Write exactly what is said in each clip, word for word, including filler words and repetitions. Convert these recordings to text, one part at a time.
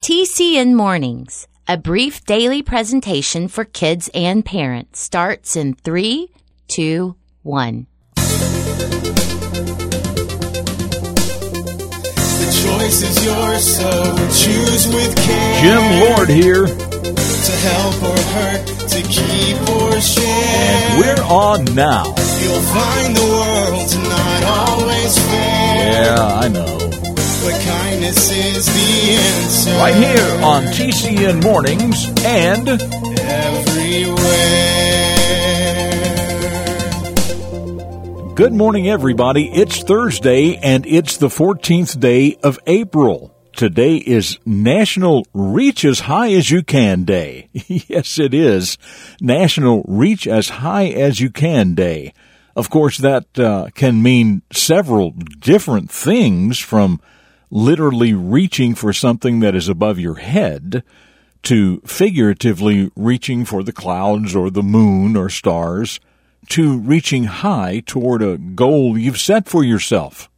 T C N Mornings, a brief daily presentation for kids and parents, starts in three, two, one. The choice is yours, so choose with care. Jim Lord here. To help or hurt, to keep or share. And we're on now. You'll find the world's not always fair. Yeah, I know. But kindness is the answer. Right here on T C N Mornings and everywhere. Good morning, everybody. It's Thursday, and it's the fourteenth day of April. Today is National Reach As High As You Can Day. Yes, it is. National Reach As High As You Can Day. Of course, that uh, can mean several different things, from literally reaching for something that is above your head, to figuratively reaching for the clouds or the moon or stars, to reaching high toward a goal you've set for yourself.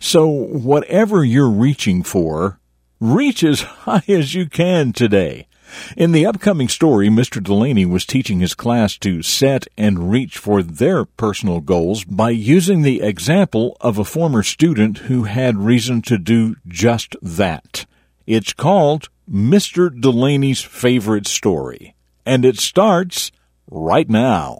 So whatever you're reaching for, reach as high as you can today. In the upcoming story, Mister Delaney was teaching his class to set and reach for their personal goals by using the example of a former student who had reason to do just that. It's called Mister Delaney's Favorite Story, and it starts right now.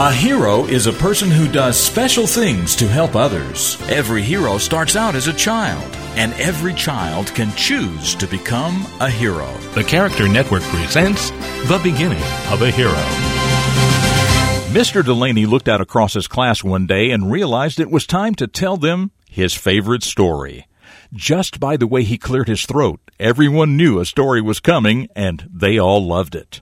A hero is a person who does special things to help others. Every hero starts out as a child, and every child can choose to become a hero. The Character Network presents The Beginning of a Hero. Mister Delaney looked out across his class one day and realized it was time to tell them his favorite story. Just by the way he cleared his throat, everyone knew a story was coming, and they all loved it.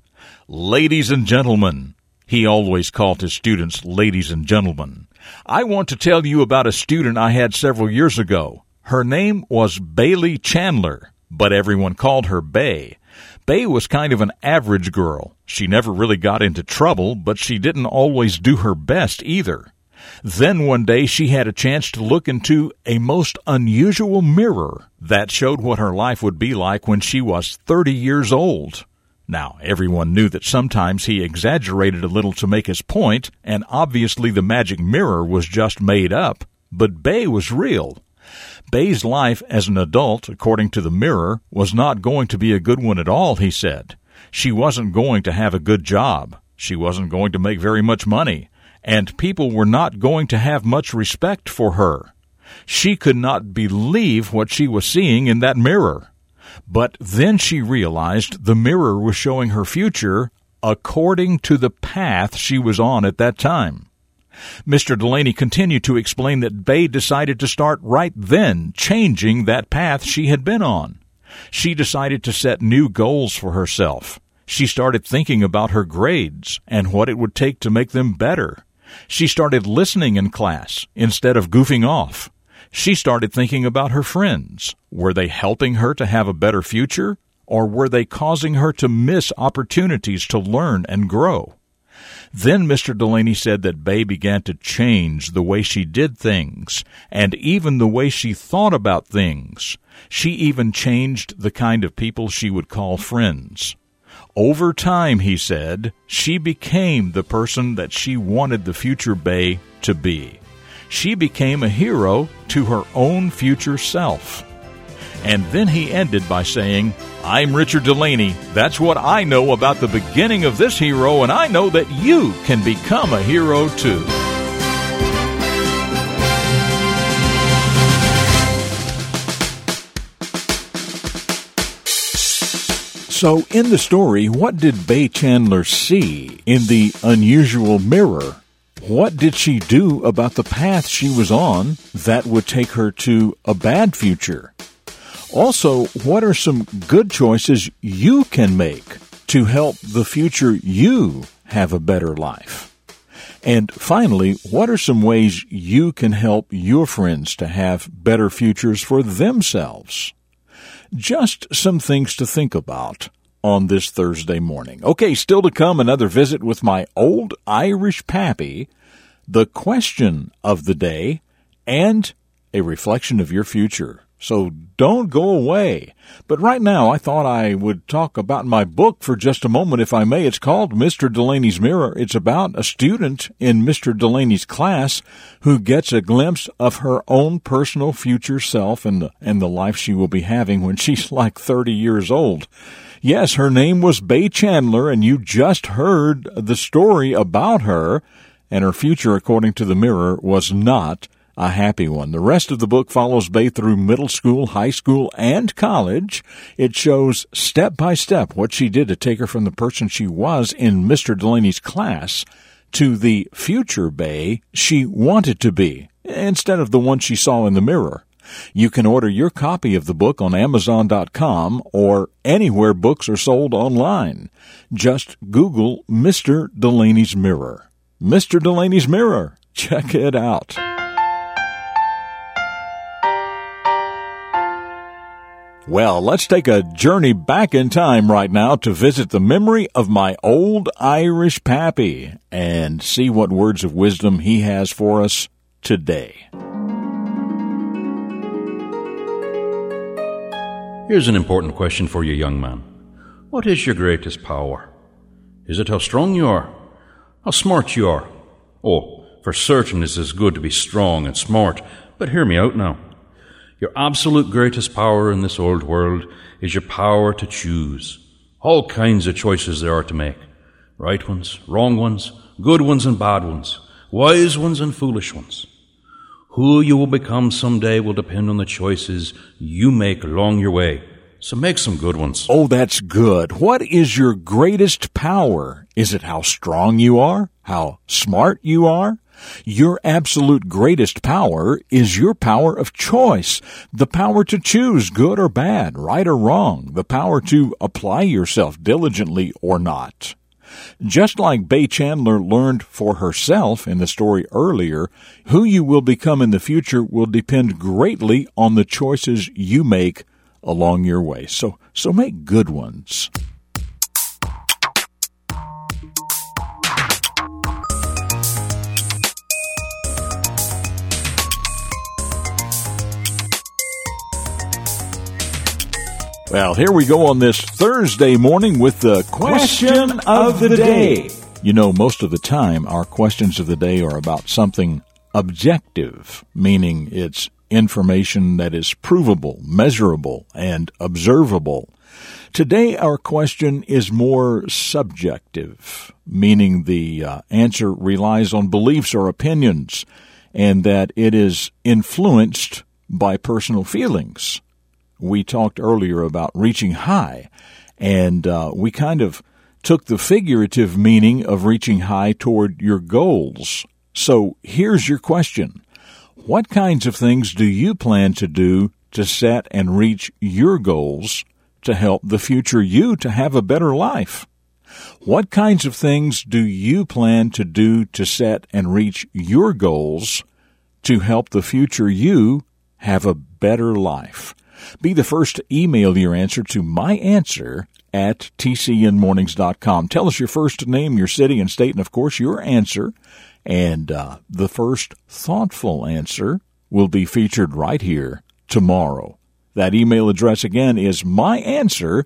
Ladies and gentlemen, he always called his students ladies and gentlemen, I want to tell you about a student I had several years ago. Her name was Bailey Chandler, but everyone called her Bay. Bay was kind of an average girl. She never really got into trouble, but she didn't always do her best either. Then one day she had a chance to look into a most unusual mirror that showed what her life would be like when she was thirty years old. Now, everyone knew that sometimes he exaggerated a little to make his point, and obviously the magic mirror was just made up, but Bay was real. Bay's life as an adult, according to the mirror, was not going to be a good one at all, he said. She wasn't going to have a good job. She wasn't going to make very much money, and people were not going to have much respect for her. She could not believe what she was seeing in that mirror. But then she realized the mirror was showing her future according to the path she was on at that time. Mister Delaney continued to explain that Bay decided to start right then, changing that path she had been on. She decided to set new goals for herself. She started thinking about her grades and what it would take to make them better. She started listening in class instead of goofing off. She started thinking about her friends. Were they helping her to have a better future, or were they causing her to miss opportunities to learn and grow? Then Mister Delaney said that Bay began to change the way she did things, and even the way she thought about things. She even changed the kind of people she would call friends. Over time, he said, she became the person that she wanted the future Bay to be. She became a hero to her own future self. And then he ended by saying, I'm Richard Delaney. That's what I know about the beginning of this hero, and I know that you can become a hero too. So in the story, what did Bay Chandler see in the unusual mirror? What did she do about the path she was on that would take her to a bad future? Also, what are some good choices you can make to help the future you have a better life? And finally, what are some ways you can help your friends to have better futures for themselves? Just some things to think about on this Thursday morning. Okay, still to come, another visit with my old Irish pappy, the question of the day, and a reflection of your future. so don't go away. But right now I thought I would talk about my book for just a moment, if I may. It's called Mister Delaney's Mirror. It's about a student in Mister Delaney's class who gets a glimpse of her own personal future self and the, and the life she will be having when she's like thirty years old. Yes, her name was Bailey Chandler, and you just heard the story about her, and her future, according to the Mirror, was not a happy one. The rest of the book follows Bay through middle school, high school, and college. It shows step by step what she did to take her from the person she was in Mister Delaney's class to the future Bay she wanted to be, instead of the one she saw in the mirror. You can order your copy of the book on Amazon dot com or anywhere books are sold online. Just Google Mister Delaney's Mirror. Mister Delaney's Mirror. Check it out. Well, let's take a journey back in time right now to visit the memory of my old Irish pappy and see what words of wisdom he has for us today. Here's an important question for you, young man. What is your greatest power? Is it how strong you are? How smart you are? Oh, for certain it is good to be strong and smart, but hear me out now. Your absolute greatest power in this old world is your power to choose. All kinds of choices there are to make. Right ones, wrong ones, good ones and bad ones, wise ones and foolish ones. Who you will become someday will depend on the choices you make along your way. So make some good ones. Oh, that's good. What is your greatest power? Is it how strong you are? How smart you are? Your absolute greatest power is your power of choice, the power to choose good or bad, right or wrong, the power to apply yourself diligently or not. Just like Bailey Chandler learned for herself in the story earlier, who you will become in the future will depend greatly on the choices you make along your way. So, so make good ones. Well, here we go on this Thursday morning with the question of the day. You know, most of the time our questions of the day are about something objective, meaning it's information that is provable, measurable, and observable. Today our question is more subjective, meaning the uh, answer relies on beliefs or opinions, and that it is influenced by personal feelings. We talked earlier about reaching high, and uh, we kind of took the figurative meaning of reaching high toward your goals. So here's your question. What kinds of things do you plan to do to set and reach your goals to help the future you to have a better life? What kinds of things do you plan to do to set and reach your goals to help the future you have a better life? Be the first to email your answer to myanswer at T C N mornings dot com. Tell us your first name, your city and state, and, of course, your answer. And uh, the first thoughtful answer will be featured right here tomorrow. That email address, again, is myanswer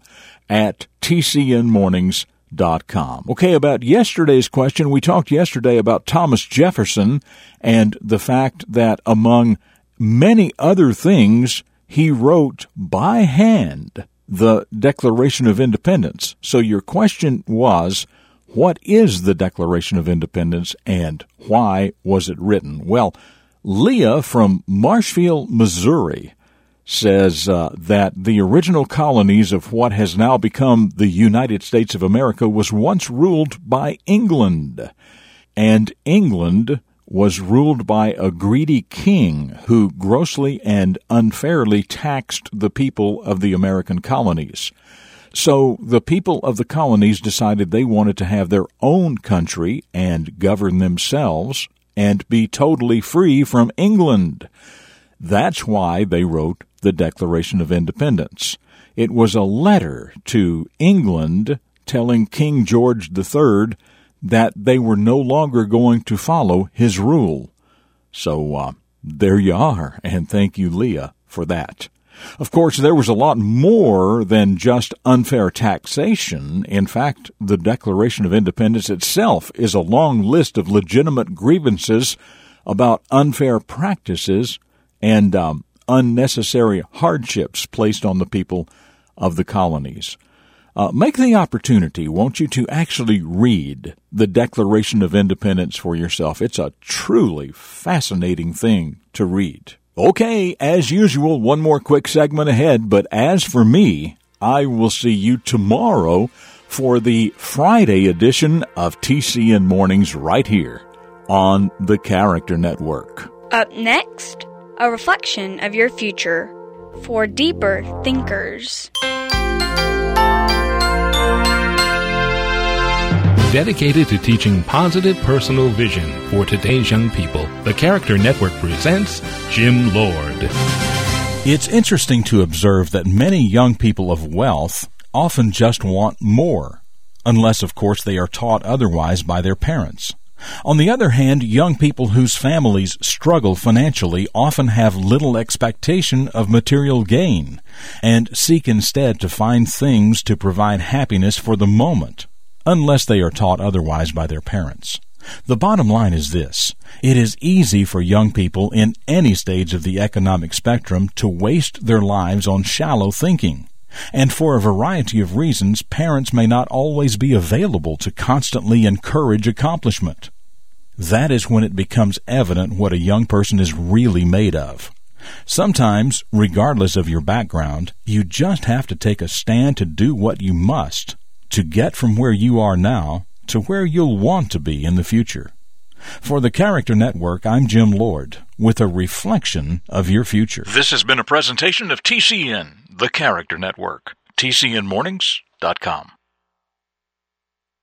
at T C N mornings dot com. Okay, about yesterday's question, we talked yesterday about Thomas Jefferson and the fact that, among many other things, he wrote by hand the Declaration of Independence. So your question was, what is the Declaration of Independence and why was it written? Well, Leah from Marshfield, Missouri, says uh, that the original colonies of what has now become the United States of America was once ruled by England, and England was ruled by a greedy king who grossly and unfairly taxed the people of the American colonies. So the people of the colonies decided they wanted to have their own country and govern themselves and be totally free from England. That's why they wrote the Declaration of Independence. It was a letter to England telling King George the Third that they were no longer going to follow his rule. So uh, there you are, and thank you, Leah, for that. Of course, there was a lot more than just unfair taxation. In fact, the Declaration of Independence itself is a long list of legitimate grievances about unfair practices and um, unnecessary hardships placed on the people of the colonies. Uh, make the opportunity, won't you, to actually read the Declaration of Independence for yourself. It's a truly fascinating thing to read. Okay, as usual, one more quick segment ahead, but as for me, I will see you tomorrow for the Friday edition of T C N Mornings right here on the Character Network. Up next, a reflection of your future for deeper thinkers. Dedicated to teaching positive personal vision for today's young people, the Character Network presents Jim Lord. It's interesting to observe that many young people of wealth often just want more, unless, of course, they are taught otherwise by their parents. On the other hand, young people whose families struggle financially often have little expectation of material gain and seek instead to find things to provide happiness for the moment, unless they are taught otherwise by their parents. The bottom line is this: it is easy for young people in any stage of the economic spectrum to waste their lives on shallow thinking, and for a variety of reasons, parents may not always be available to constantly encourage accomplishment. That is when it becomes evident what a young person is really made of. Sometimes, regardless of your background, you just have to take a stand to do what you must to get from where you are now to where you'll want to be in the future. For the Character Network, I'm Jim Lord with a reflection of your future. This has been a presentation of T C N, the Character Network. T C N Mornings dot com.